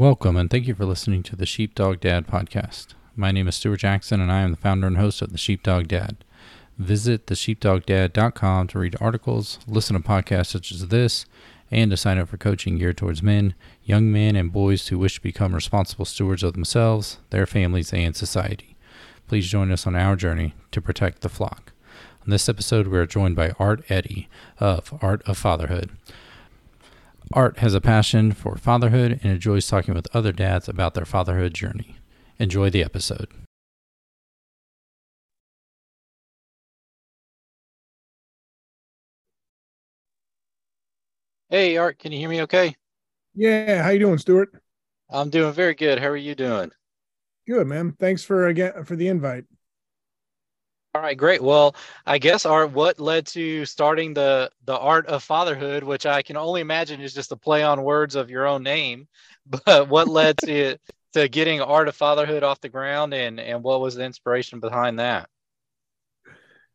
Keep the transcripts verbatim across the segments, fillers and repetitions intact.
Welcome, and thank you for listening to the Sheepdog Dad podcast. My name is Stuart Jackson, and I am the founder and host of the Sheepdog Dad. Visit the sheepdog dad dot com to read articles, listen to podcasts such as this, and to sign up for coaching geared towards men, young men, and boys who wish to become responsible stewards of themselves, their families, and society. Please join us on our journey to protect the flock. On this episode, we are joined by Art Eddy of Art of Fatherhood. Art has a passion for fatherhood and enjoys talking with other dads about their fatherhood journey. Enjoy the episode. Hey, Art, can you hear me okay? Yeah, how you doing, Stuart? I'm doing very good. How are you doing? Good, man. Thanks for again for the invite. All right, great. Well, I guess, Art, what led to starting the, the Art of Fatherhood, which I can only imagine is just a play on words of your own name, but what led to to getting Art of Fatherhood off the ground, and, and what was the inspiration behind that?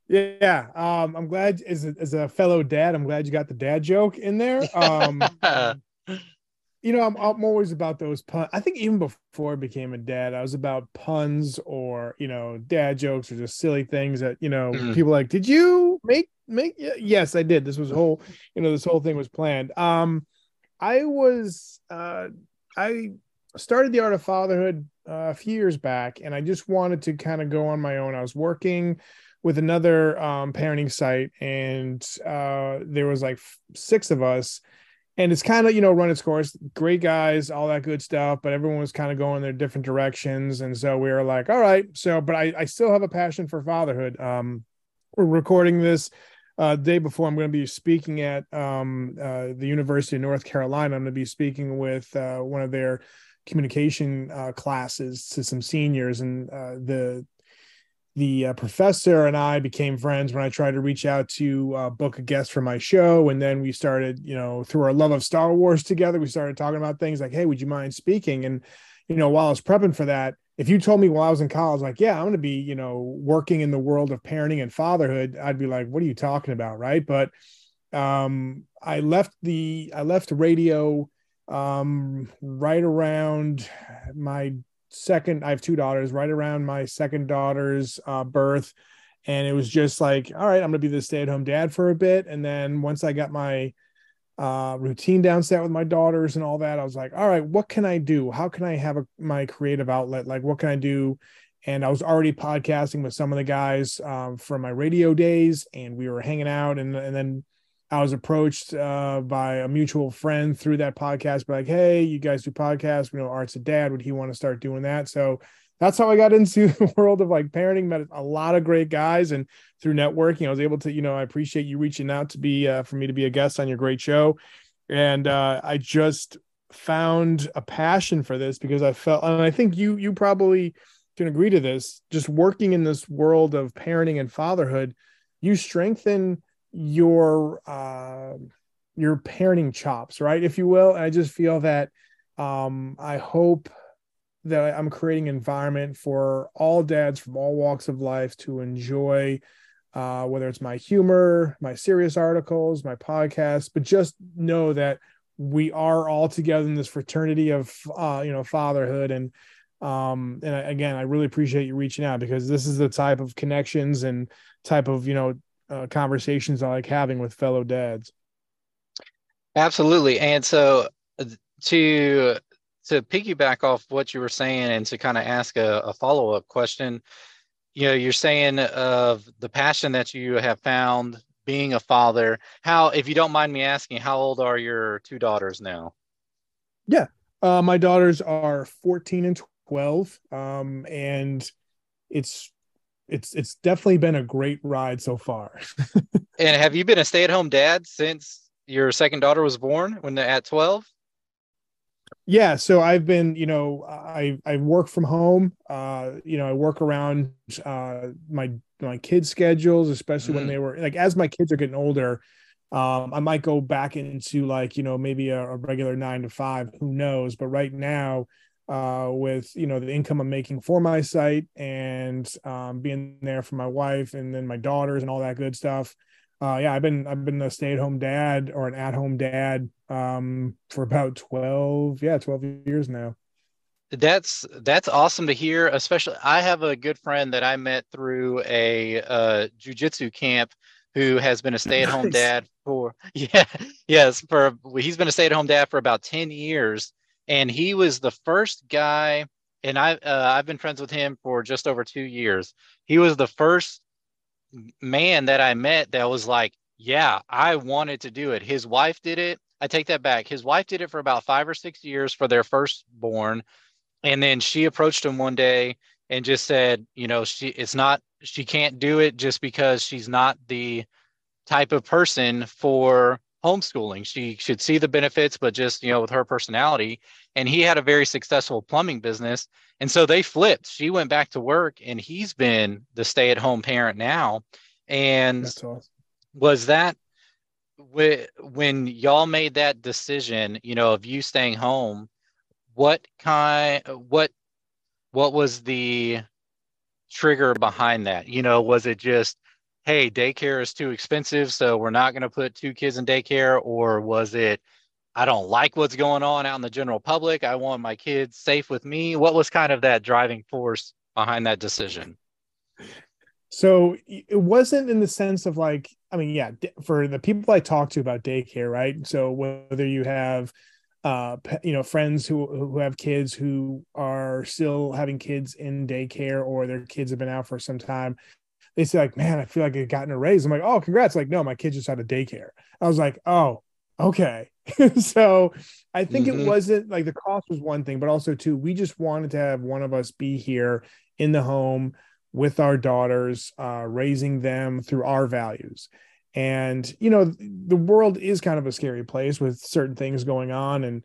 Yeah, um, I'm glad, as a, as a fellow dad, I'm glad you got the dad joke in there. Um, you know, I'm, I'm always about those puns. I think even before I became a dad, I was about puns or, you know, dad jokes or just silly things that, you know, mm-hmm. people like, did you make, make? Yes, I did. This was whole, you know, this whole thing was planned. Um, I was, uh, I started the Art of Fatherhood uh, a few years back, and I just wanted to kind of go on my own. I was working with another um, parenting site, and uh, there was like six of us. And it's kind of, you know, run its course, great guys, all that good stuff, but everyone was kind of going their different directions. And so we were like, all right, so, but I, I still have a passion for fatherhood. Um, we're recording this uh, day before I'm going to be speaking at um, uh, the University of North Carolina. I'm going to be speaking with uh, one of their communication uh, classes to some seniors, and uh, the The uh, professor and I became friends when I tried to reach out to uh, book a guest for my show. And then we started, you know, through our love of Star Wars together, we started talking about things like, hey, would you mind speaking? And, you know, while I was prepping for that, if you told me while I was in college, like, yeah, I'm going to be, you know, working in the world of parenting and fatherhood, I'd be like, what are you talking about? Right. But um, I left the I left radio um, right around my second, I have two daughters, right around my second daughter's uh, birth. And it was just like, all right, I'm going to be the stay-at-home dad for a bit. And then once I got my uh, routine down set with my daughters and all that, I was like, all right, what can I do? How can I have a, my creative outlet? Like, what can I do? And I was already podcasting with some of the guys um, from my radio days, and we were hanging out. And, and then I was approached uh, by a mutual friend through that podcast, like, hey, you guys do podcasts. We know Art's a dad. Would he want to start doing that? So that's how I got into the world of like parenting. Met a lot of great guys, and through networking, I was able to, you know, I appreciate you reaching out to be, uh, for me to be a guest on your great show. And uh, I just found a passion for this because I felt, and I think you, you probably can agree to this, just working in this world of parenting and fatherhood, you strengthen your uh your parenting chops, right, if you will. And I just feel that um I hope that I'm creating an environment for all dads from all walks of life to enjoy, uh whether it's my humor, my serious articles, my podcast, but just know that we are all together in this fraternity of uh you know fatherhood. And um and I, again I really appreciate you reaching out, because this is the type of connections and type of, you know, Uh, conversations I like having with fellow dads. Absolutely. And so to to piggyback off what you were saying, and to kind of ask a, a follow-up question, you know, you're saying of the passion that you have found being a father. How, if you don't mind me asking, how old are your two daughters now? Yeah. Uh, my daughters are fourteen and twelve. Um, and it's it's it's definitely been a great ride so far. And have you been a stay-at-home dad since your second daughter was born, when they're at twelve? Yeah. So I've been, you know, I, I work from home. Uh, you know, I work around uh, my, my kids' schedules, especially mm-hmm. when they were like, as my kids are getting older, um, I might go back into like, you know, maybe a, a regular nine to five, who knows? But right now, uh with, you know, the income I'm making for my site, and um being there for my wife and then my daughters and all that good stuff, Uh, yeah, I've been I've been a stay-at-home dad or an at-home dad um, for about twelve, yeah, twelve years now. That's that's awesome to hear. Especially, I have a good friend that I met through a uh, jiu-jitsu camp who has been a stay-at-home nice. dad for yeah, yes, for he's been a stay-at-home dad for about ten years, and he was the first guy. And I uh, I've been friends with him for just over two years. He was the first man that I met that was like, yeah, I wanted to do it. His wife did it. I take that back. His wife did it for about five or six years for their firstborn. And then she approached him one day and just said, you know, she, it's not, she can't do it just because she's not the type of person for homeschooling. She should see the benefits, but just, you know, with her personality. And he had a very successful plumbing business. And so they flipped. She went back to work and he's been the stay-at-home parent now. And that's awesome. Was that when y'all made that decision, you know, of you staying home, What kind, what, what was the trigger behind that? You know, was it just, hey, daycare is too expensive, so we're not going to put two kids in daycare? Or was it, I don't like what's going on out in the general public, I want my kids safe with me? What was kind of that driving force behind that decision? So it wasn't in the sense of like, I mean, yeah, for the people I talk to about daycare, right? So whether you have, Uh, you know, friends who who have kids who are still having kids in daycare, or their kids have been out for some time. They say like, man, I feel like I've gotten a raise. I'm like, oh, congrats. Like, no, my kid just had a daycare. I was like, oh, okay. So I think mm-hmm. it wasn't like the cost was one thing, but also too, we just wanted to have one of us be here in the home with our daughters, uh, raising them through our values. And, you know, the world is kind of a scary place with certain things going on, and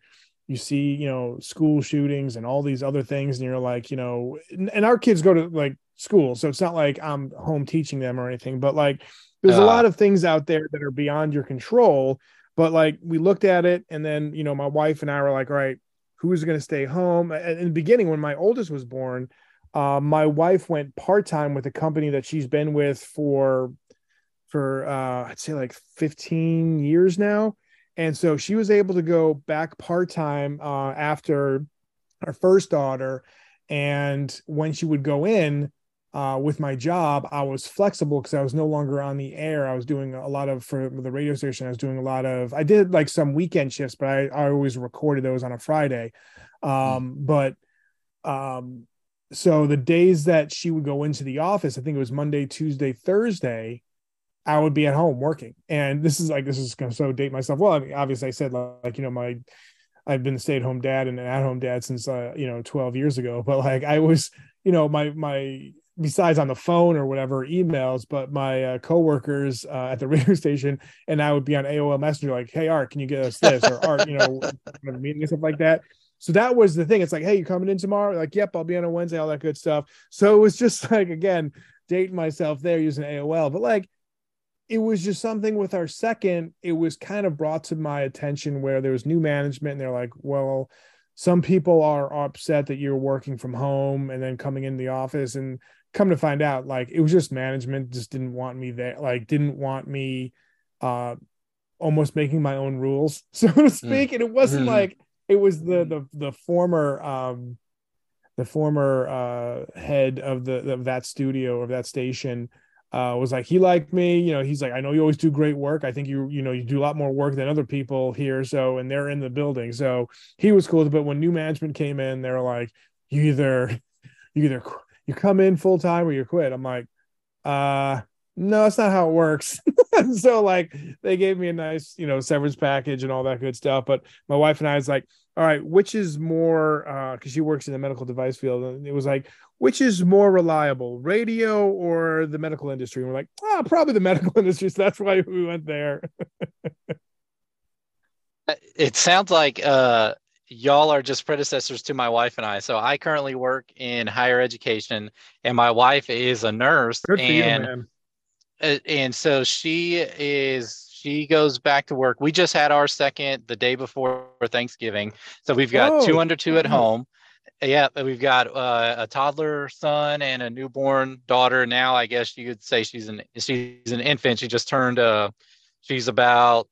you see, you know, school shootings and all these other things. And you're like, you know, and our kids go to like school, so it's not like I'm home teaching them or anything, but like there's uh, a lot of things out there that are beyond your control. But like we looked at it, and then, you know, my wife and I were like, all right, who's going to stay home? And in the beginning, when my oldest was born, uh, my wife went part-time with a company that she's been with for for uh, I'd say like fifteen years now. And so she was able to go back part-time uh, after our first daughter. And when she would go in uh, with my job, I was flexible because I was no longer on the air. I was doing a lot of, for the radio station, I was doing a lot of, I did like some weekend shifts, but I, I always recorded those on a Friday. Um, but um, so the days that she would go into the office, I think it was Monday, Tuesday, Thursday, I would be at home working. And this is like, this is going to so date myself. Well, I mean, obviously I said like, like, you know, my, I've been a stay-at-home dad and an at-home dad since, uh, you know, twelve years ago, but like I was, you know, my, my, besides on the phone or whatever emails, but my uh, coworkers uh, at the radio station, and I would be on A O L Messenger, like, hey, Art, can you get us this? Or Art, you know, meeting and stuff like that. So that was the thing. It's like, hey, you coming in tomorrow? Like, yep, I'll be on a Wednesday, all that good stuff. So it was just like, again, dating myself there using A O L, but like, it was just something with our second, it was kind of brought to my attention where there was new management and they're like, well, some people are upset that you're working from home and then coming in the office, and come to find out, like, it was just management just didn't want me there. Like didn't want me uh, almost making my own rules, so to speak. Mm. And it wasn't mm. like, it was the, the, the former, um, the former uh, head of the, of that studio or that station, Uh, was like, he liked me, you know, he's like, I know you always do great work. I think you, you know, you do a lot more work than other people here. So, and they're in the building. So he was cool. But when new management came in, they're like, you either, you either, you come in full time or you quit. I'm like, uh, no, that's not how it works. So like they gave me a nice, you know, severance package and all that good stuff. But my wife and I was like, all right, which is more, uh, cause she works in the medical device field. And it was like, which is more reliable, radio or the medical industry? And we're like, ah, oh, probably the medical industry. So that's why we went there. It sounds like uh, y'all are just predecessors to my wife and I. So I currently work in higher education, and my wife is a nurse. Good for and, you, man. Uh, and so she is, she goes back to work. We just had our second the day before Thanksgiving. So we've got oh. two under two at home. Yeah, we've got uh, a toddler son and a newborn daughter. Now, I guess you could say she's an she's an infant. She just turned. Uh, she's about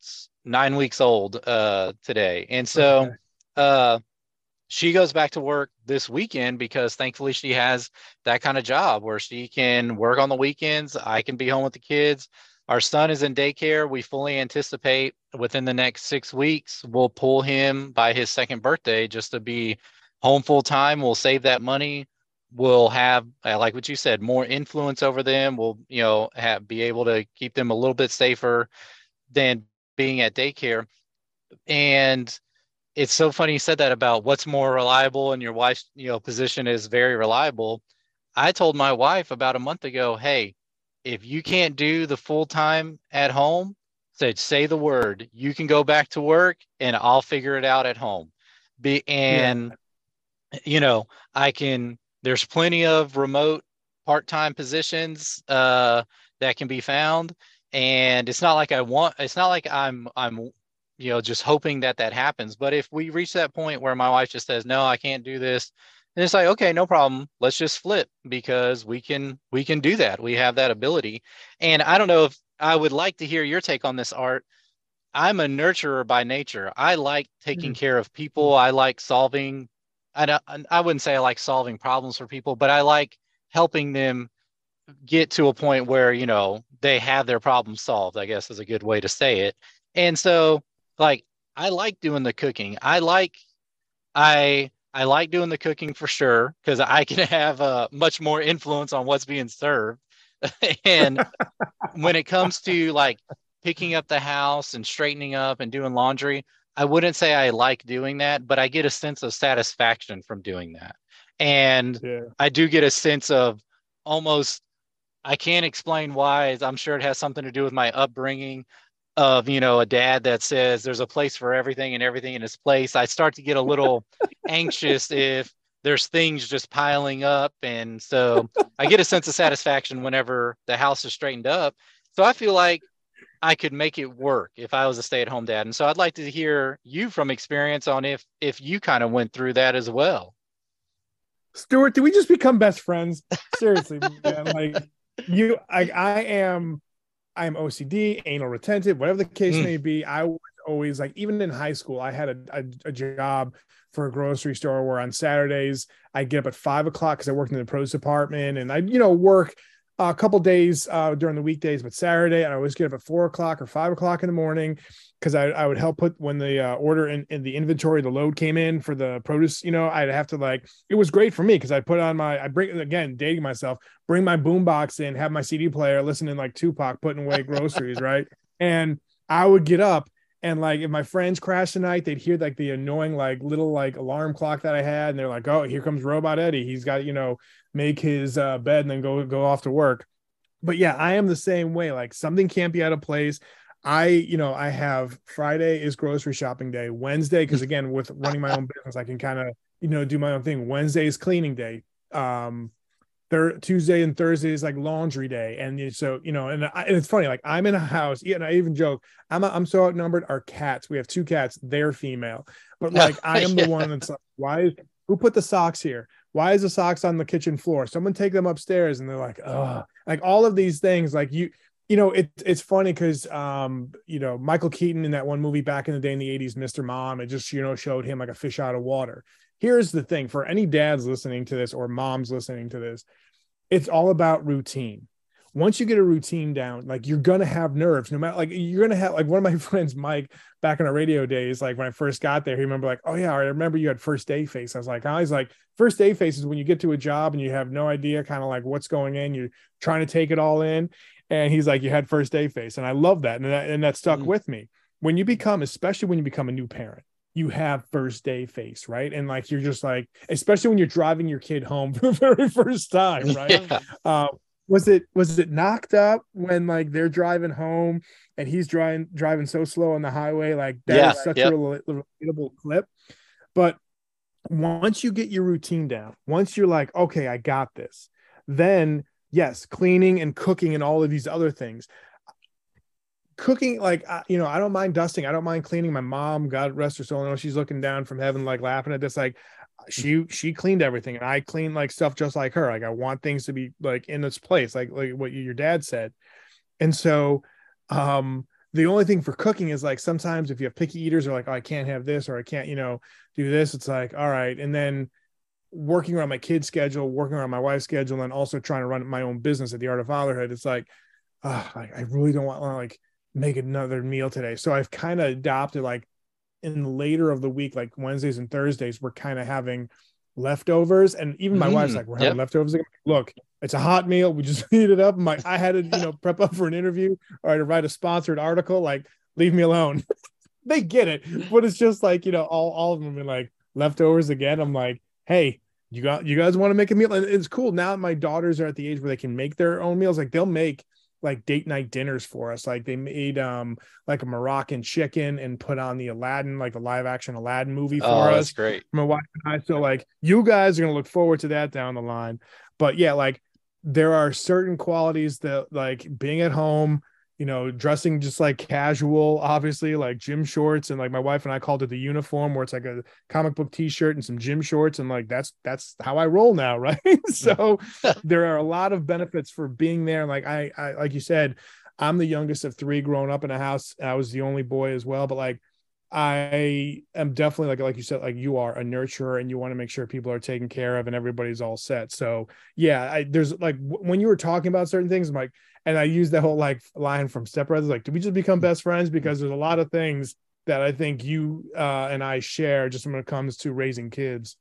nine weeks old uh, today, and so uh, she goes back to work this weekend because thankfully she has that kind of job where she can work on the weekends. I can be home with the kids. Our son is in daycare. We fully anticipate within the next six weeks we'll pull him by his second birthday just to be home full time. We'll save that money. We'll have, like what you said, more influence over them. We'll, you know, have, be able to keep them a little bit safer than being at daycare. And it's so funny you said that about what's more reliable, and your wife's, you know, position is very reliable. I told my wife about a month ago, hey, if you can't do the full time at home, said, say the word. You can go back to work and I'll figure it out at home. Be and yeah. You know, I can, there's plenty of remote part-time positions uh, that can be found. And it's not like I want, it's not like I'm, I'm, you know, just hoping that that happens. But if we reach that point where my wife just says, no, I can't do this. And it's like, okay, no problem. Let's just flip, because we can, we can do that. We have that ability. And I don't know if I would like to hear your take on this, Art. I'm a nurturer by nature. I like taking mm-hmm. care of people. I like solving I don't, I wouldn't say I like solving problems for people, but I like helping them get to a point where, you know, they have their problem solved, I guess is a good way to say it. And so, like, I like doing the cooking. I like, I, I like doing the cooking for sure, because I can have uh, much more influence on what's being served. And when it comes to like picking up the house and straightening up and doing laundry, I wouldn't say I like doing that, but I get a sense of satisfaction from doing that. And yeah. I do get a sense of almost, I can't explain why. I'm sure it has something to do with my upbringing of, you know, a dad that says there's a place for everything and everything in its place. I start to get a little anxious if there's things just piling up. And so I get a sense of satisfaction whenever the house is straightened up. So I feel like I could make it work if I was a stay-at-home dad. And so I'd like to hear you from experience on if if you kind of went through that as well. Stuart, did we just become best friends? Seriously, man, like you, I, I am, I am O C D, anal retentive, whatever the case mm. may be. I was always like, even in high school, I had a, a, a job for a grocery store where on Saturdays I'd get up at five o'clock because I worked in the produce department, and I, you know, work a couple days uh, during the weekdays, but Saturday, I always get up at four o'clock or five o'clock in the morning because I, I would help put when the uh, order in, in the inventory, the load came in for the produce. You know, I'd have to like, it was great for me because I put on my, I bring, again, dating myself, bring my boombox in, have my C D player, listening like Tupac, putting away groceries, right? And I would get up and like, if my friends crashed tonight, they'd hear like the annoying, like little like alarm clock that I had. And they're like, oh, here comes Robot Eddie. He's got, you know, make his uh, bed and then go, go off to work. But yeah, I am the same way. Like something can't be out of place. I, you know, I have Friday is grocery shopping day. Wednesday, because again, with running my own business, I can kind of, you know, do my own thing. Wednesday is cleaning day. Um, Thir- Tuesday and Thursday is like laundry day. And so, you know, and, I, and it's funny, like I'm in a house, and I even joke, I'm a, I'm so outnumbered. Our cats, we have two cats, they're female, but like, I am yeah. the one that's like, why, who put the socks here? Why is the socks on the kitchen floor? Someone take them upstairs. And they're like, oh, like all of these things, like you, you know, it, it's funny because, um, you know, Michael Keaton in that one movie back in the day in the eighties, Mister Mom, it just, you know, showed him like a fish out of water. Here's the thing for any dads listening to this or moms listening to this, it's all about routine. Once you get a routine down, like you're going to have nerves, no matter, like you're going to have, like one of my friends, Mike, back in our radio days, like when I first got there, he remember like, oh yeah, I remember you had first day face. I was like, huh? He's like, first day face is when you get to a job and you have no idea kind of like what's going in, you're trying to take it all in. And he's like, you had first day face. And I love that. And that, and that stuck mm-hmm. with me. When you become, especially when you become a new parent, you have first day face, right? And like, you're just like, especially when you're driving your kid home for the very first time, right? Yeah. Uh, was it, was it Knocked Up when like they're driving home and he's driving, driving so slow on the highway? Like that yeah, is such yep. a relatable clip. But once you get your routine down, once you're like, okay, I got this, then yes, cleaning and cooking and all of these other things. Cooking, like, you know, I don't mind dusting. I don't mind cleaning. My mom, God rest her soul, I know she's looking down from heaven, like laughing at this. Like, she she cleaned everything, and I cleaned like stuff just like her. Like I want things to be like in its place, like like what your dad said. And so um the only thing for cooking is like sometimes if you have picky eaters are like, oh, I can't have this, or I can't, you know, do this. It's like, all right. And then working around my kid's schedule, working around my wife's schedule, and also trying to run my own business at the Art of Fatherhood, it's like, oh, I, I really don't want to like make another meal today. So I've kind of adopted like in the later of the week, like Wednesdays and Thursdays, we're kind of having leftovers. And even my mm, wife's like, we're having yep. leftovers. Like, look, it's a hot meal. We just heat it up. I'm like, I had to, you know, prep up for an interview or to write a sponsored article. Like, leave me alone. They get it. But it's just like, you know, all, all of them have been like leftovers again. I'm like, hey, you got, you guys want to make a meal? And it's cool. Now my daughters are at the age where they can make their own meals. Like they'll make like date night dinners for us. Like they made um like a Moroccan chicken and put on the Aladdin, like the live action Aladdin movie for oh, us. That's great. My wife and I. So like you guys are gonna look forward to that down the line. But yeah, like there are certain qualities that like being at home, you know, dressing just like casual, obviously like gym shorts, and like my wife and I called it the uniform, where it's like a comic book t-shirt and some gym shorts, and like that's that's how I roll now, right? So there are a lot of benefits for being there. Like I, I like you said, I'm the youngest of three growing up in a house. I was the only boy as well, but like I am definitely like like you said, like you are a nurturer and you want to make sure people are taken care of and everybody's all set. So yeah, I, there's like w- when you were talking about certain things, I'm like, and I use that whole like line from Step Brothers, like, do we just become best friends? Because there's a lot of things that I think you uh, and I share just when it comes to raising kids.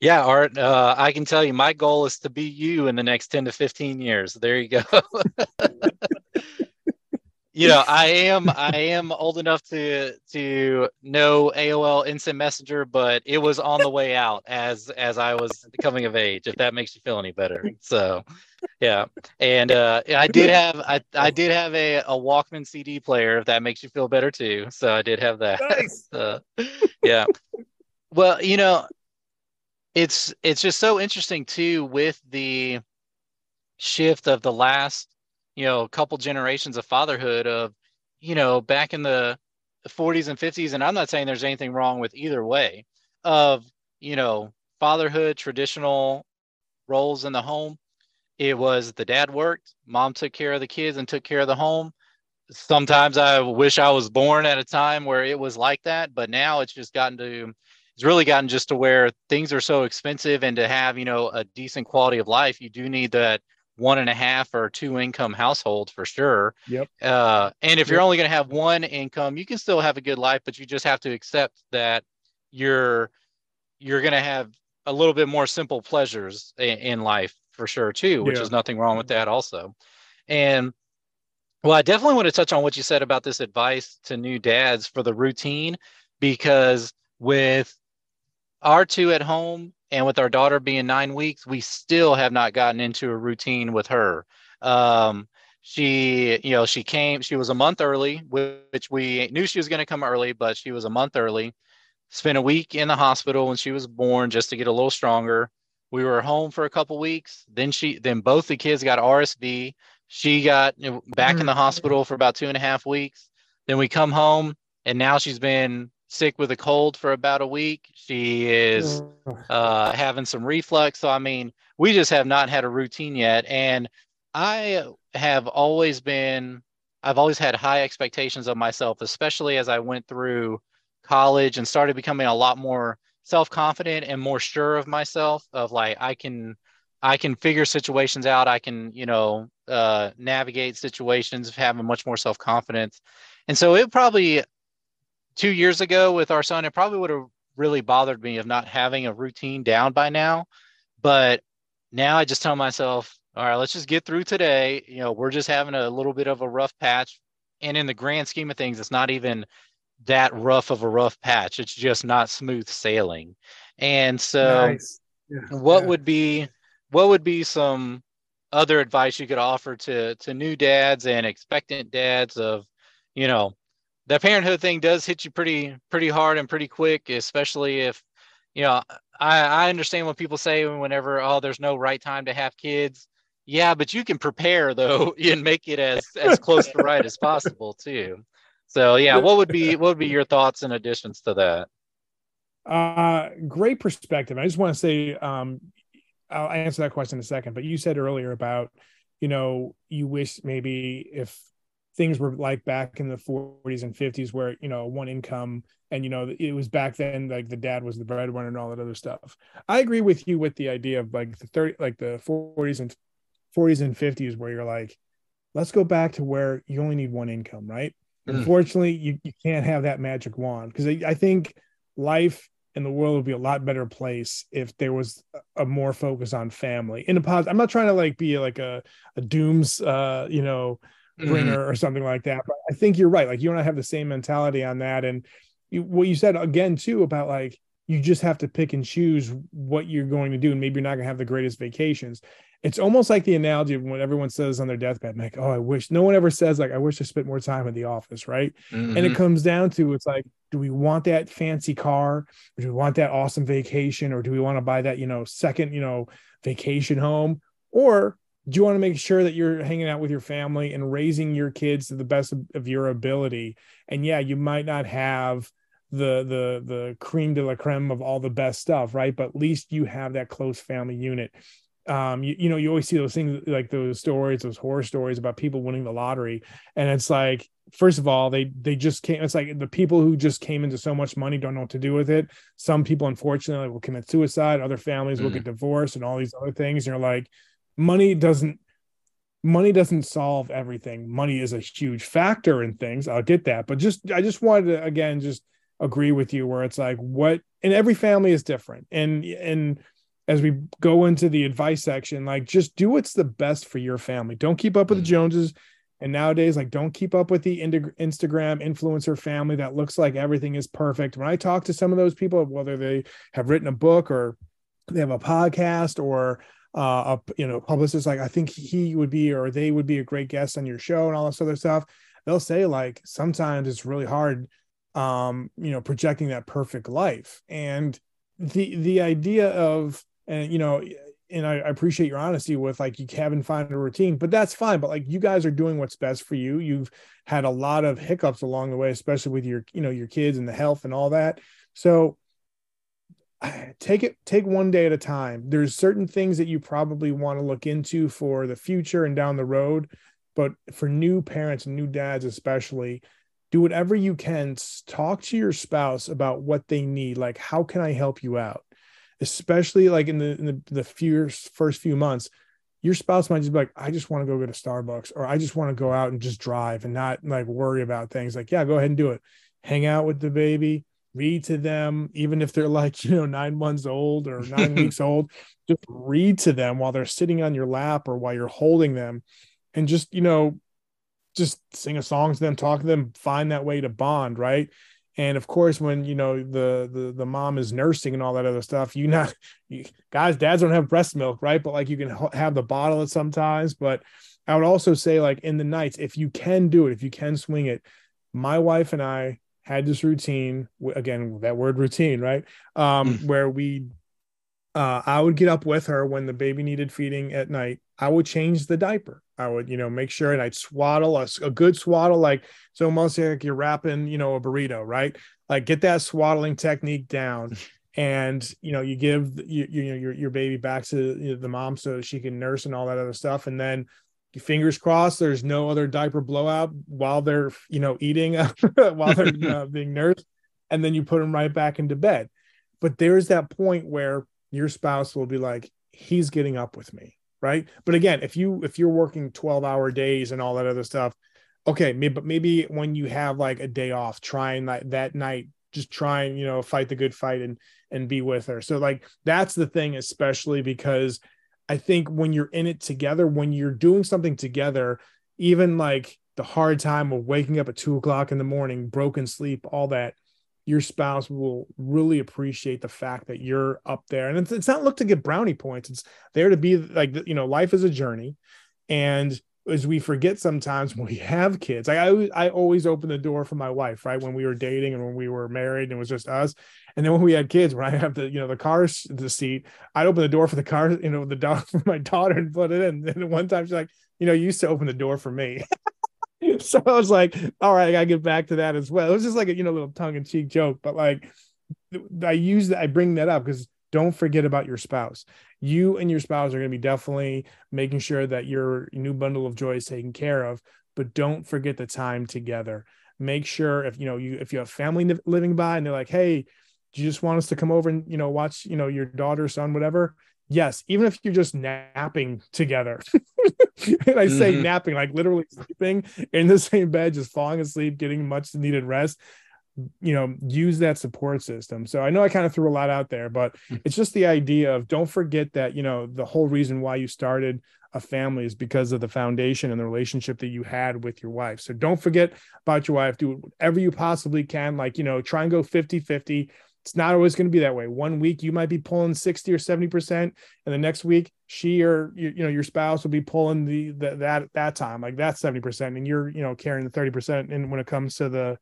Yeah, Art, uh, I can tell you, my goal is to be you in the next ten to fifteen years. There you go. You know, I am I am old enough to to know A O L Instant Messenger, but it was on the way out as as I was coming of age, if that makes you feel any better. So, yeah. And uh, I did have I, I did have a, a Walkman C D player, if that makes you feel better, too. So I did have that. Nice. So, yeah. Well, you know, it's it's just so interesting, too, with the shift of the last, you know, a couple generations of fatherhood of, you know, back in the forties and fifties. And I'm not saying there's anything wrong with either way of, you know, fatherhood, traditional roles in the home. It was the dad worked, mom took care of the kids and took care of the home. Sometimes I wish I was born at a time where it was like that, but now it's just gotten to, it's really gotten just to where things are so expensive, and to have, you know, a decent quality of life, you do need that one and a half or two income households for sure. Yep. Uh, and if you're yep. only going to have one income, you can still have a good life, but you just have to accept that you're, you're going to have a little bit more simple pleasures in, in life for sure too, which yeah. is nothing wrong with that also. And well, I definitely want to touch on what you said about this advice to new dads for the routine, because with our two at home, and with our daughter being nine weeks, we still have not gotten into a routine with her. Um, she, you know, she came, she was a month early, which we knew she was going to come early, but she was a month early, spent a week in the hospital when she was born just to get a little stronger. We were home for a couple weeks. Then she, then both the kids got R S V. She got back in the hospital for about two and a half weeks. Then we come home, and now she's been sick with a cold for about a week. She is uh, having some reflux. So, I mean, we just have not had a routine yet. And I have always been, I've always had high expectations of myself, especially as I went through college and started becoming a lot more self-confident and more sure of myself, of like, I can, I can figure situations out. I can, you know, uh, navigate situations, having much more self-confidence. And so it probably, two years ago with our son, it probably would have really bothered me of not having a routine down by now. But now I just tell myself, all right, let's just get through today. You know, we're just having a little bit of a rough patch. And in the grand scheme of things, it's not even that rough of a rough patch. It's just not smooth sailing. And so nice. yeah, what yeah. would be, what would be some other advice you could offer to, to new dads and expectant dads of, you know, the parenthood thing does hit you pretty, pretty hard and pretty quick, especially if, you know, I, I understand what people say whenever, oh, there's no right time to have kids. Yeah, but you can prepare though and make it as, as close to right as possible too. So yeah, what would be, what would be your thoughts in additions to that? Uh, great perspective. I just want to say, um, I'll answer that question in a second, but you said earlier about, you know, you wish maybe if things were like back in the forties and fifties where, you know, one income and, you know, it was back then, like the dad was the breadwinner and all that other stuff. I agree with you with the idea of like the thirty, like the forties and fifties where you're like, let's go back to where you only need one income, right? Mm. Unfortunately, you, you can't have that magic wand, because I, I think life and the world would be a lot better place if there was a more focus on family. In a positive, I'm not trying to like be like a, a dooms, uh, you know, bringer mm. or something like that. But I think you're right. Like you and I have the same mentality on that. And you, what you said again too about like you just have to pick and choose what you're going to do, and maybe you're not going to have the greatest vacations. It's almost like the analogy of what everyone says on their deathbed, like, oh, I wish no one ever says like, I wish I spent more time in the office. Right. Mm-hmm. And it comes down to, it's like, do we want that fancy car? Or do we want that awesome vacation? Or do we want to buy that, you know, second, you know, vacation home? Or do you want to make sure that you're hanging out with your family and raising your kids to the best of, of your ability? And yeah, you might not have the, the, the creme de la creme of all the best stuff. Right. But at least you have that close family unit. Um, you, you know, you always see those things, like those stories, those horror stories about people winning the lottery. And it's like, first of all, they, they just came, it's like the people who just came into so much money don't know what to do with it. Some people, unfortunately, will commit suicide. Other families mm. will get divorced and all these other things. And you're like, money doesn't, money doesn't solve everything. Money is a huge factor in things. I'll get that. But just, I just wanted to, again, just agree with you where it's like what, and every family is different. And, and, as we go into the advice section, like just do what's the best for your family. Don't keep up with the Joneses. And nowadays, like don't keep up with the Instagram influencer family that looks like everything is perfect. When I talk to some of those people, whether they have written a book or they have a podcast or uh, a you know publicist, like I think he would be or they would be a great guest on your show and all this other stuff, they'll say like sometimes it's really hard, um, you know, projecting that perfect life. And the the idea of And, you know, and I, I appreciate your honesty with like, you haven't found a routine, but that's fine. But like, you guys are doing what's best for you. You've had a lot of hiccups along the way, especially with your, you know, your kids and the health and all that. So take it, take one day at a time. There's certain things that you probably want to look into for the future and down the road, but for new parents and new dads, especially, do whatever you can. Talk to your spouse about what they need. Like, how can I help you out? Especially like in the in the, the few, first few months, your spouse might just be like, I just want to go go to Starbucks, or I just want to go out and just drive and not like worry about things. Like, yeah, go ahead and do it. Hang out with the baby, read to them, even if they're like, you know, nine months old or nine weeks old, just read to them while they're sitting on your lap or while you're holding them, and just, you know, just sing a song to them, talk to them, find that way to bond, right? And of course, when, you know, the, the, the mom is nursing and all that other stuff, you not you, guys, dads don't have breast milk, right? But like you can have the bottle at sometimes, but I would also say like in the nights, if you can do it, if you can swing it, my wife and I had this routine, again, that word routine, right? Um, where we, uh, I would get up with her when the baby needed feeding at night. I would change the diaper. I would, you know, make sure, and I'd swaddle a, a good swaddle. Like it's almost like you're wrapping, you know, a burrito, right? Like get that swaddling technique down, and, you know, you give you, you know, your, your baby back to you know, the mom so she can nurse and all that other stuff. And then fingers crossed, there's no other diaper blowout while they're, you know, eating while they're uh, being nursed. And then you put them right back into bed. But there's that point where your spouse will be like, he's getting up with me. Right. But again, if you if you're working twelve hour days and all that other stuff, OK, maybe, but maybe when you have like a day off, try and like that night, just try and, you know, fight the good fight and and be with her. So like that's the thing, especially because I think when you're in it together, when you're doing something together, even like the hard time of waking up at two o'clock in the morning, broken sleep, all that, your spouse will really appreciate the fact that you're up there. And it's, it's not look to get brownie points. It's there to be like, you know, life is a journey. And as we forget sometimes when we have kids, like I, I always open the door for my wife, right? When we were dating and when we were married and it was just us. And then when we had kids, when I have the, you know, the car, the seat, I'd open the door for the car, you know, the dog for my daughter and put it in. And one time she's like, you know, you used to open the door for me. So I was like, all right, I gotta get back to that as well. It was just like a, you know, little tongue in cheek joke, but like I use that. I bring that up because don't forget about your spouse. You and your spouse are going to be definitely making sure that your new bundle of joy is taken care of, but don't forget the time together. Make sure if, you know, you, if you have family living by and they're like, hey, do you just want us to come over and, you know, watch, you know, your daughter, son, whatever. Yes. Even if you're just napping together, and I say mm-hmm. napping, like literally sleeping in the same bed, just falling asleep, getting much needed rest, you know, use that support system. So I know I kind of threw a lot out there, but it's just the idea of don't forget that, you know, the whole reason why you started a family is because of the foundation and the relationship that you had with your wife. So don't forget about your wife. Do whatever you possibly can, like, you know, try and go fifty fifty. It's not always going to be that way. One week you might be pulling sixty or seventy percent, and the next week she or, you know, your spouse will be pulling the, the that that time, like that's seventy percent, and you're, you know, carrying the thirty percent. And when it comes to the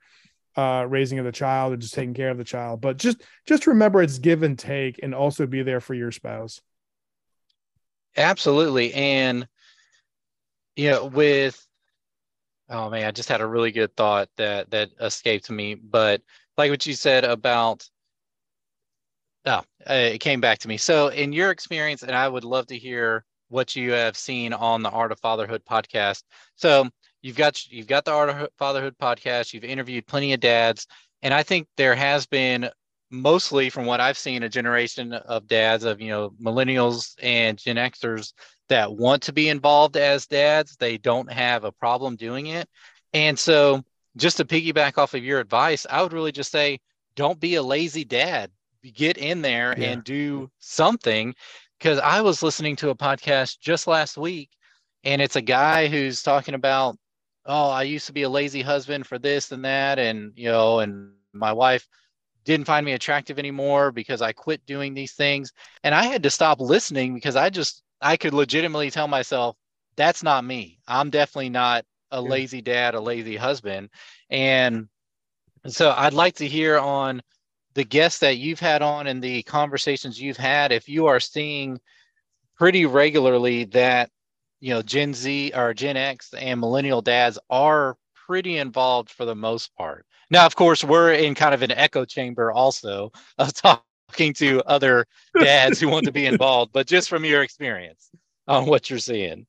Uh, raising of the child or just taking care of the child, but just just remember it's give and take, and also be there for your spouse. Absolutely. And you know, with oh man I just had a really good thought that that escaped me, but like what you said about oh it came back to me. So in your experience, and I would love to hear what you have seen on the Art of Fatherhood podcast. So You've got you've got the Art of Fatherhood podcast. You've interviewed plenty of dads, and I think there has been, mostly from what I've seen, a generation of dads, of, you know, millennials and Gen Xers that want to be involved as dads. They don't have a problem doing it. And so just to piggyback off of your advice, I would really just say, don't be a lazy dad. Get in there yeah. and do something, because I was listening to a podcast just last week, and it's a guy who's talking about, oh, I used to be a lazy husband for this and that. And, you know, and my wife didn't find me attractive anymore because I quit doing these things. And I had to stop listening because I just, I could legitimately tell myself, that's not me. I'm definitely not a lazy dad, a lazy husband. And so I'd like to hear on the guests that you've had on and the conversations you've had, if you are seeing pretty regularly that, you know, Gen Z or Gen X and millennial dads are pretty involved for the most part. Now, of course, we're in kind of an echo chamber also of talking to other dads who want to be involved, but just from your experience on what you're seeing.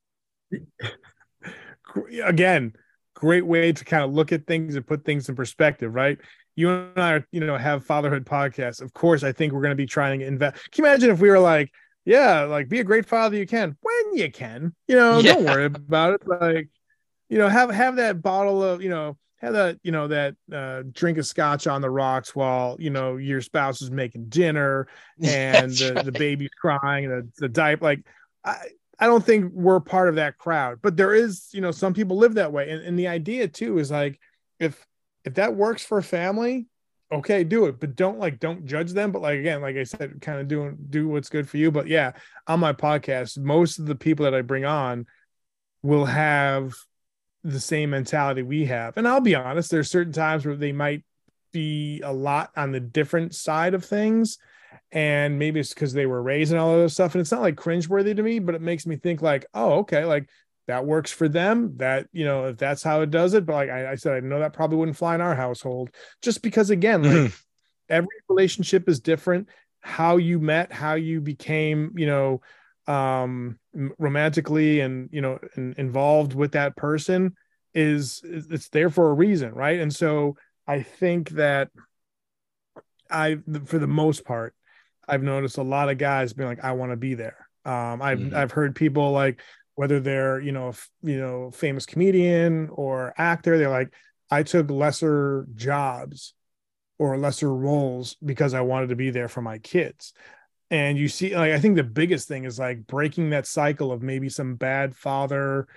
Again, great way to kind of look at things and put things in perspective, right? You and I, you know, have fatherhood podcasts. Of course, I think we're going to be trying to invest. Can you imagine if we were like, yeah, like be a great father you can when you can, you know, yeah. don't worry about it. Like, you know, have, have that bottle of, you know, have that, you know, that uh, drink of scotch on the rocks while, you know, your spouse is making dinner and the, right. the baby's crying and the, the diaper. Like, I, I don't think we're part of that crowd, but there is, you know, some people live that way. And, and the idea too is like, if, if that works for a family, okay, do it, but don't like, don't judge them. But like, again, like I said, kind of doing, do what's good for you. But yeah, on my podcast, most of the people that I bring on will have the same mentality we have. And I'll be honest, there's certain times where they might be a lot on the different side of things. And maybe it's because they were raised and all of those stuff. And it's not like cringeworthy to me, but it makes me think like, oh, okay. Like that works for them, that, you know, if that's how it does it. But like I, I said, I know that probably wouldn't fly in our household, just because again, like mm-hmm. every relationship is different. How you met, how you became, you know, um, romantically and, you know, and involved with that person is, it's there for a reason. Right. And so I think that I, for the most part, I've noticed a lot of guys being like, I want to be there. Um, I've, mm-hmm. I've heard people like, whether they're, you know, f- you know, famous comedian or actor, they're like, I took lesser jobs or lesser roles because I wanted to be there for my kids. And you see, like, I think the biggest thing is like breaking that cycle of maybe some bad father,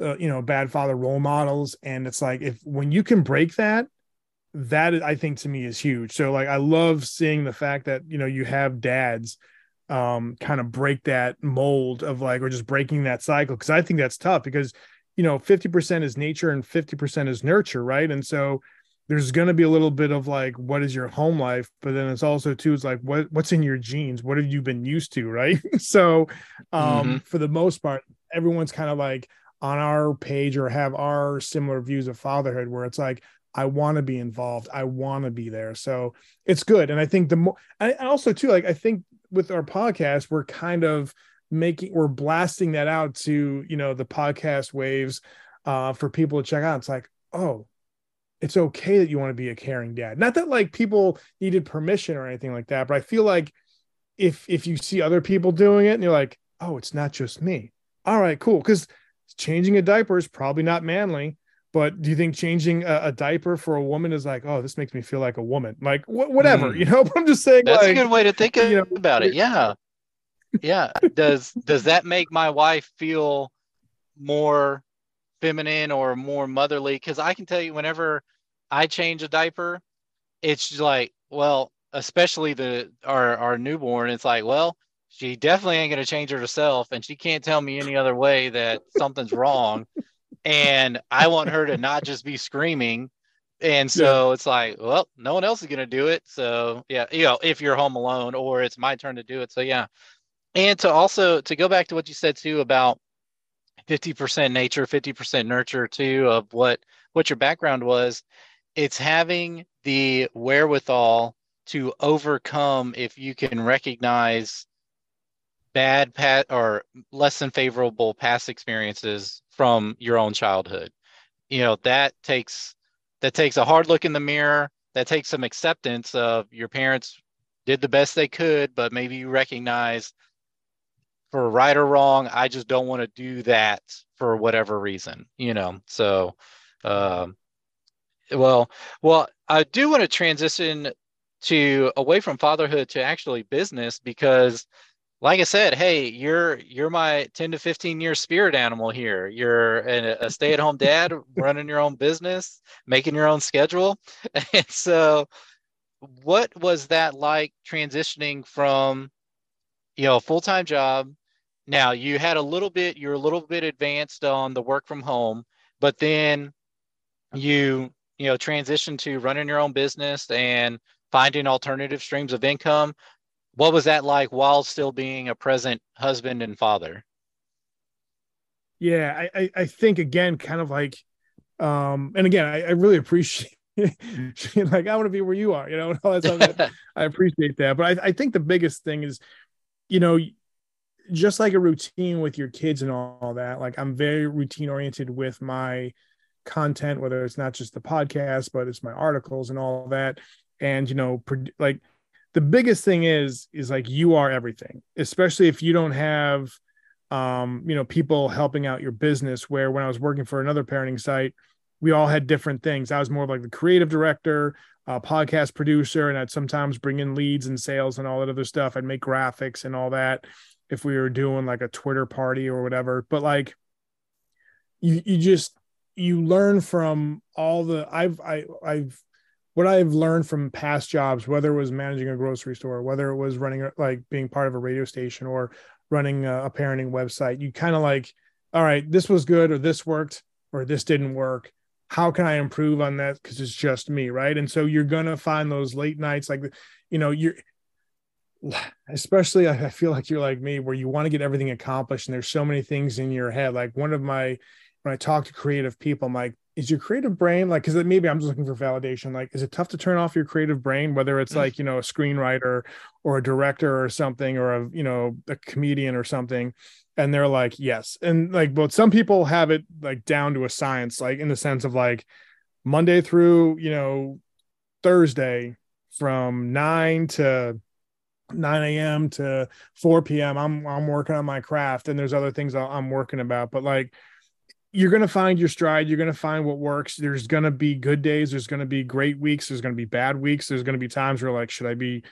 uh, you know, bad father role models. And it's like, if, when you can break that, that I think to me is huge. So like, I love seeing the fact that, you know, you have dads um kind of break that mold of like, or just breaking that cycle, because I think that's tough, because you know fifty percent is nature and fifty percent is nurture, right? And so there's going to be a little bit of like, what is your home life, but then it's also too, it's like what what's in your genes, what have you been used to, right? So um mm-hmm. for the most part, everyone's kind of like on our page or have our similar views of fatherhood, where it's like, I want to be involved. I want to be there. So it's good. And I think the more, and also too, like, I think with our podcast, we're kind of making, we're blasting that out to, you know, the podcast waves uh, for people to check out. It's like, oh, it's okay that you want to be a caring dad. Not that like people needed permission or anything like that, but I feel like if, if you see other people doing it and you're like, oh, it's not just me. All right, cool. Cause changing a diaper is probably not manly. But do you think changing a, a diaper for a woman is like, oh, this makes me feel like a woman? Like wh- whatever, mm. you know, but I'm just saying that's like, a good way to think of, you know, about it. Yeah. Yeah. does, does that make my wife feel more feminine or more motherly? Cause I can tell you whenever I change a diaper, it's just like, well, especially the, our, our newborn, it's like, well, she definitely ain't going to change it herself. And she can't tell me any other way that something's wrong. And I want her to not just be screaming. And so yeah. It's like, well, no one else is going to do it. So yeah, you know, if you're home alone or it's my turn to do it. So yeah. And to also, to go back to what you said too, about fifty percent nature, fifty percent nurture too, of what, what your background was, it's having the wherewithal to overcome if you can recognize bad pat or less than favorable past experiences from your own childhood. You know, that takes, that takes a hard look in the mirror. That takes some acceptance of your parents did the best they could, but maybe you recognize for right or wrong, I just don't want to do that for whatever reason, you know? So, um, well, well, I do want to transition to away from fatherhood to actually business, because like I said, hey, you're you're my ten to fifteen year spirit animal here. You're a, a stay-at-home dad, running your own business, making your own schedule. And so what was that like transitioning from, you know, a full-time job? Now, you had a little bit, you're a little bit advanced on the work from home, but then you, you know, transitioned to running your own business and finding alternative streams of income. What was that like while still being a present husband and father? Yeah, I, I think, again, kind of like, um, and again, I, I really appreciate it. Like, I want to be where you are, you know, and all that stuff. That, I appreciate that. But I, I think the biggest thing is, you know, just like a routine with your kids and all that, like I'm very routine oriented with my content, whether it's not just the podcast, but it's my articles and all that. And, you know, like, the biggest thing is, is like you are everything, especially if you don't have, um, you know, people helping out your business. Where when I was working for another parenting site, we all had different things. I was more of like the creative director, uh, podcast producer, and I'd sometimes bring in leads and sales and all that other stuff. I'd make graphics and all that if we were doing like a Twitter party or whatever. But like, you, you just, you learn from all the, I've, I, I've, what I've learned from past jobs, whether it was managing a grocery store, whether it was running, like being part of a radio station or running a, a parenting website, you kind of like, all right, this was good, or this worked, or this didn't work. How can I improve on that? Cause it's just me. Right. And so you're going to find those late nights, like, you know, you're, especially I feel like you're like me where you want to get everything accomplished. And there's so many things in your head. Like one of my, when I talk to creative people, I'm like, is your creative brain like, because maybe I'm just looking for validation. Like, is it tough to turn off your creative brain, whether it's like, you know, a screenwriter or a director or something, or a, you know, a comedian or something? And they're like, yes. And like, well, some people have it like down to a science, like in the sense of like Monday through, you know, Thursday from nine to nine a.m. to four p.m. I'm, I'm working on my craft, and there's other things I'm working about, but like, you're going to find your stride. You're going to find what works. There's going to be good days. There's going to be great weeks. There's going to be bad weeks. There's going to be times where like, should I be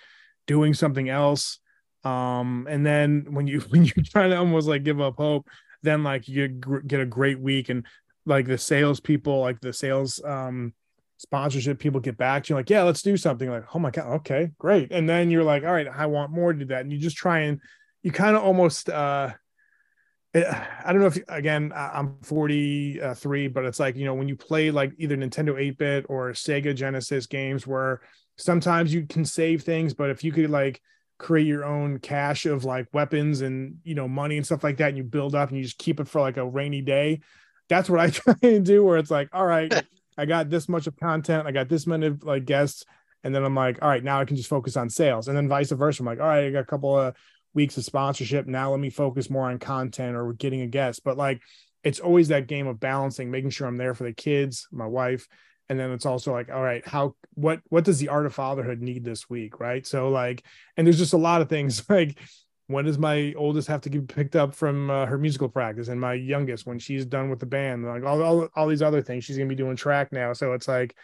doing something else? Um, and then when you, when you're trying to almost like give up hope, then like you get a great week, and like the sales people, like the sales um, sponsorship people get back to you like, yeah, let's do something. Like, oh my God. Okay, great. And then you're like, all right, I want more to do that. And you just try and you kind of almost, uh, I don't know if, again, I'm forty-three, but it's like, you know, when you play like either Nintendo eight-bit or Sega Genesis games where sometimes you can save things, but if you could like create your own cache of like weapons and, you know, money and stuff like that, and you build up and you just keep it for like a rainy day. That's what I try to do, where it's like, all right, I I got this much of content, I got this many like guests, and then I'm like, all right, now I can just focus on sales. And then vice versa. I'm like, all right, I got a couple of weeks of sponsorship. Now let me focus more on content or getting a guest. But like, it's always that game of balancing, making sure I'm there for the kids, my wife. And then it's also like, all right, how, what, what does the art of fatherhood need this week? Right. So like, and there's just a lot of things like, when does my oldest have to get picked up from uh, her musical practice? And my youngest, when she's done with the band, like all, all, all these other things, she's going to be doing track now. So it's like,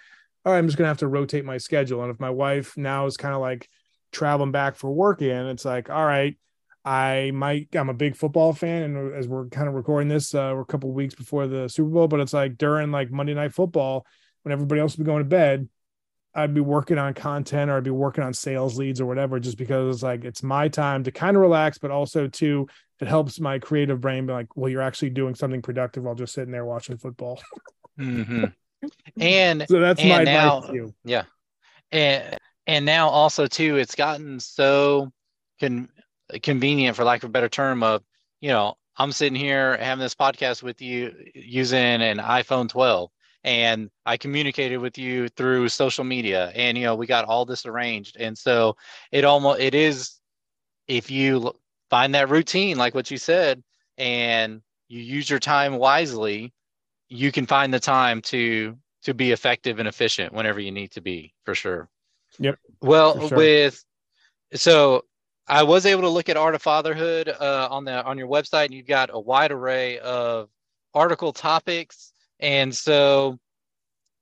all right, I'm just going to have to rotate my schedule. And if my wife now is kind of like traveling back for work in, it's like, all right, I might, I'm a big football fan. And as we're kind of recording this, uh, we're a couple of weeks before the Super Bowl, but it's like during like Monday Night Football, when everybody else would be going to bed, I'd be working on content or I'd be working on sales leads or whatever, just because it's like, it's my time to kind of relax, but also to, it helps my creative brain be like, well, you're actually doing something productive while just sitting there watching football. Mm-hmm. And so that's and my now, advice to you. Yeah. And, and now also too, it's gotten so con- convenient, for lack of a better term, of, you know, I'm sitting here having this podcast with you using an iPhone twelve. And I communicated with you through social media, and, you know, we got all this arranged. And so it almost, it is, if you find that routine, like what you said, and you use your time wisely, you can find the time to, to be effective and efficient whenever you need to be, for sure. Yep. Well, sure. with, so I was able to look at Art of Fatherhood uh, on the, on your website, and you've got a wide array of article topics. And so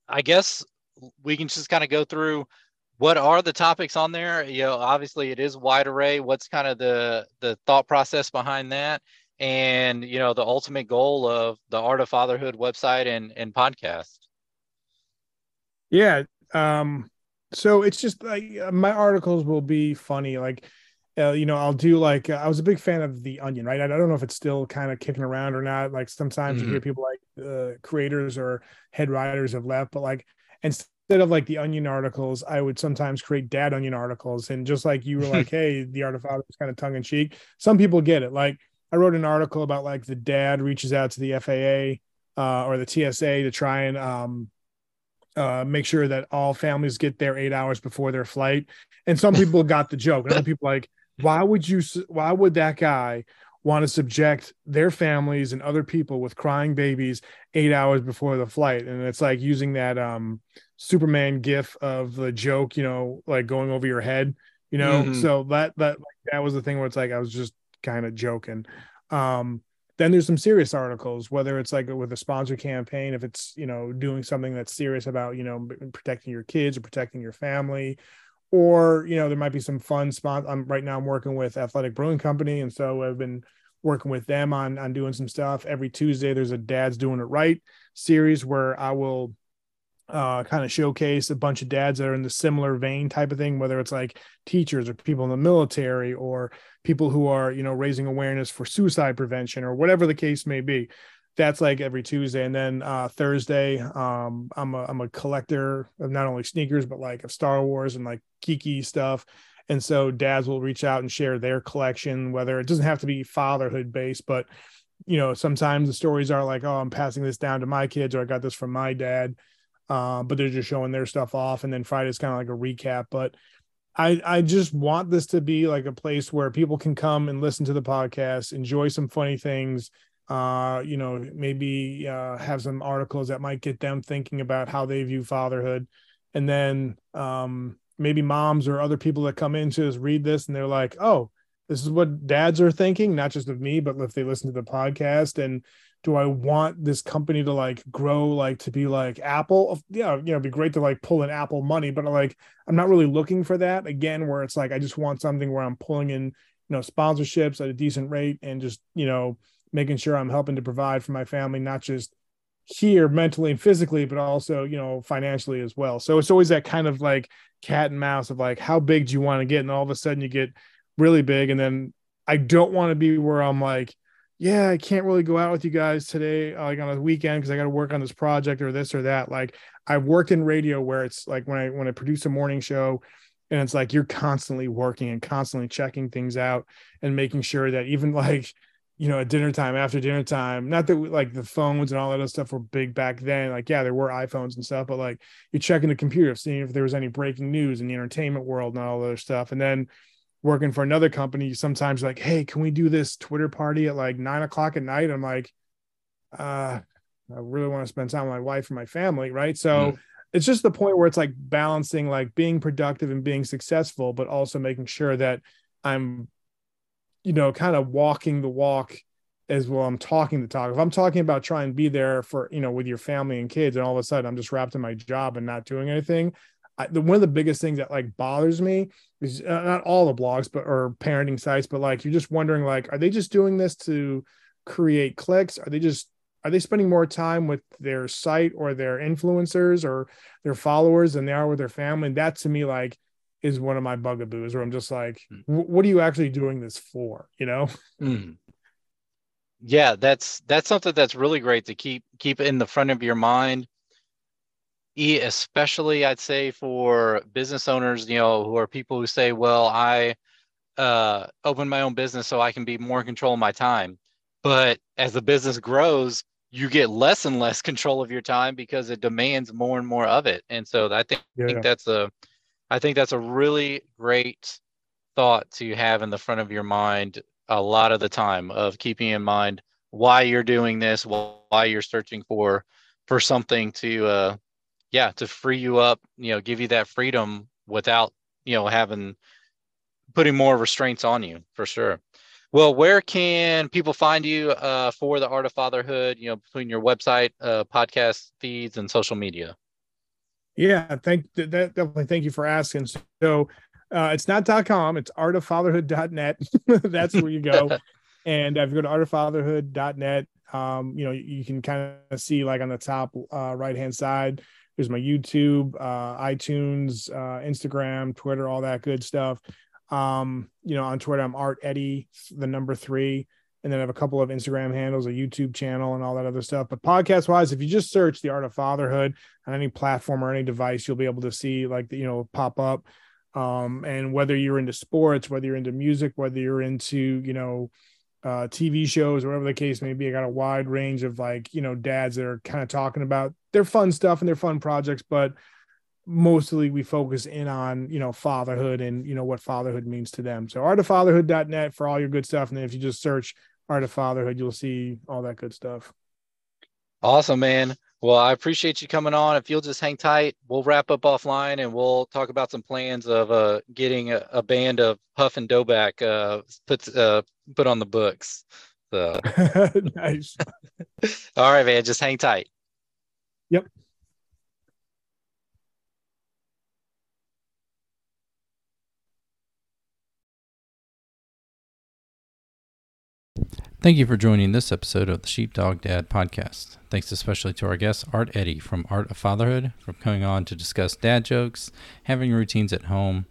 I guess we can just kind of go through what are the topics on there. You know, obviously it is wide array. What's kind of the, the thought process behind that? And, you know, the ultimate goal of the Art of Fatherhood website and, and podcast. Yeah. Um, so it's just like my articles will be funny. Like, Uh, you know, I'll do like, uh, I was a big fan of The Onion, right? I, I don't know if it's still kind of kicking around or not. Like sometimes mm-hmm. you hear people like uh, creators or head writers have left, but like instead of like The Onion articles, I would sometimes create Dad Onion articles. And just like you were like, hey, the Art of Fatherhood is kind of tongue in cheek. Some people get it. Like I wrote an article about like the dad reaches out to the F A A uh, or the T S A to try and um, uh, make sure that all families get there eight hours before their flight. And some people got the joke, and other people like, why would you, why would that guy want to subject their families and other people with crying babies eight hours before the flight? And it's like using that um, Superman gif of the joke, you know, like going over your head, you know? Mm-hmm. So that, that, like, that was the thing where it's like, I was just kind of joking. Um, then there's some serious articles, whether it's like with a sponsor campaign, if it's, you know, doing something that's serious about, you know, protecting your kids or protecting your family. Or, you know, there might be some fun sponsors. I'm right now I'm working with Athletic Brewing Company. And so I've been working with them on, on doing some stuff. Every Tuesday, there's a Dad's Doing It Right series where I will uh, kind of showcase a bunch of dads that are in the similar vein type of thing, whether it's like teachers or people in the military or people who are, you know, raising awareness for suicide prevention or whatever the case may be. That's like every Tuesday. And then uh, Thursday, um, I'm a, I'm a collector of not only sneakers, but like of Star Wars and like geeky stuff. And so dads will reach out and share their collection, whether it doesn't have to be fatherhood based, but, you know, sometimes the stories are like, oh, I'm passing this down to my kids, or I got this from my dad, uh, but they're just showing their stuff off. And then Friday's kind of like a recap, but I, I just want this to be like a place where people can come and listen to the podcast, enjoy some funny things, uh you know maybe uh have some articles that might get them thinking about how they view fatherhood. And then um maybe moms or other people that come in to us read this and they're like, oh, this is what dads are thinking, not just of me, but if they listen to the podcast. And do I want this company to like grow, like to be like Apple? Yeah, you know, it'd be great to like pull in Apple money, but like I'm not really looking for that again, where it's like I just want something where I'm pulling in, you know, sponsorships at a decent rate and just, you know, making sure I'm helping to provide for my family, not just here mentally and physically, but also, you know, financially as well. So it's always that kind of like cat and mouse of like, how big do you want to get? And all of a sudden you get really big. And then I don't want to be where I'm like, yeah, I can't really go out with you guys today, like on a weekend, because I got to work on this project or this or that. Like I've worked in radio where it's like when I, when I produce a morning show, and it's like, you're constantly working and constantly checking things out and making sure that even like, you know, at dinner time, after dinner time. Not that we, like the phones and all that other stuff were big back then. Like, yeah, there were iPhones and stuff, but like you're checking the computer, seeing if there was any breaking news in the entertainment world and all that other stuff. And then working for another company, sometimes like, hey, can we do this Twitter party at like nine o'clock at night? I'm like, uh, I really want to spend time with my wife and my family. Right. So mm-hmm. it's just the point where it's like balancing, like being productive and being successful, but also making sure that I'm, you know, kind of walking the walk as well. I'm talking the talk. If I'm talking about trying to be there for, you know, with your family and kids, and all of a sudden I'm just wrapped in my job and not doing anything. I, the, one of the biggest things that like bothers me is uh, not all the blogs, but, or parenting sites, but like, you're just wondering, like, are they just doing this to create clicks? Are they just, are they spending more time with their site or their influencers or their followers than they are with their family? And that to me, like, is one of my bugaboos, where I'm just like, what are you actually doing this for? You know? Mm. Yeah, that's that's something that's really great to keep keep in the front of your mind, especially I'd say for business owners, you know, who are people who say, well, I uh, opened my own business so I can be more in control of my time. But as the business grows, you get less and less control of your time because it demands more and more of it. And so I think, yeah. I think that's a I think that's a really great thought to have in the front of your mind a lot of the time, of keeping in mind why you're doing this, why you're searching for for something to, uh, yeah, to free you up, you know, give you that freedom without, you know, having, putting more restraints on you, for sure. Well, where can people find you uh, for the Art of Fatherhood, you know, between your website, uh, podcast feeds, and social media? Yeah, thank that definitely. Thank you for asking. So uh, it's not .com, it's art of fatherhood dot net. That's where you go. And if you go to art of fatherhood dot net, um, you know, you can kind of see like on the top uh, right-hand side, there's my YouTube, uh, iTunes, uh, Instagram, Twitter, all that good stuff. Um, you know, on Twitter, I'm Art Eddy, the number three. And then I have a couple of Instagram handles, a YouTube channel, and all that other stuff. But podcast wise, if you just search the Art of Fatherhood on any platform or any device, you'll be able to see like, you know, pop up. Um, and whether you're into sports, whether you're into music, whether you're into, you know, uh, T V shows, whatever the case may be, I got a wide range of like, you know, dads that are kind of talking about their fun stuff and their fun projects, but mostly we focus in on, you know, fatherhood and, you know, what fatherhood means to them. So art of fatherhood dot net for all your good stuff. And then if you just search Art of Fatherhood, you'll see all that good stuff. Awesome, man. Well, I appreciate you coming on. If you'll just hang tight, we'll wrap up offline and we'll talk about some plans of uh, getting a, a band of Huff and Doback uh, put, uh, put on the books. So. Nice. All right, man. Just hang tight. Yep. Thank you for joining this episode of the Sheepdog Dad podcast. Thanks especially to our guest, Art Eddy from Art of Fatherhood, for coming on to discuss dad jokes, having routines at home,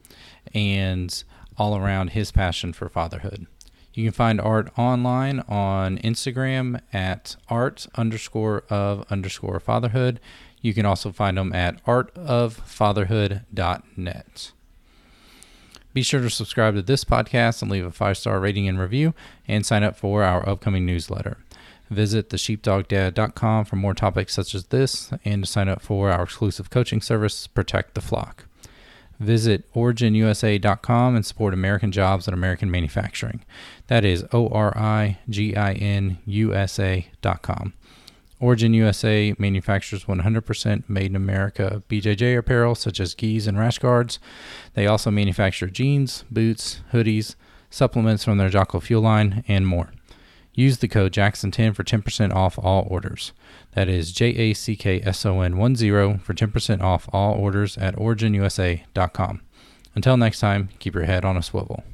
and all around his passion for fatherhood. You can find Art online on Instagram at art underscore of underscore fatherhood. You can also find him at art of fatherhood dot net. Be sure to subscribe to this podcast and leave a five-star rating and review, and sign up for our upcoming newsletter. Visit the sheepdog dad dot com for more topics such as this and to sign up for our exclusive coaching service, Protect the Flock. Visit origin u s a dot com and support American jobs and American manufacturing. That is O R I G I N U S A dot com. Origin U S A manufactures one hundred percent made in America B J J apparel such as gis and rash guards. They also manufacture jeans, boots, hoodies, supplements from their Jocko Fuel line, and more. Use the code Jackson ten for ten percent off all orders. That is J A C K S O N ten for ten percent off all orders at origin u s a dot com. Until next time, keep your head on a swivel.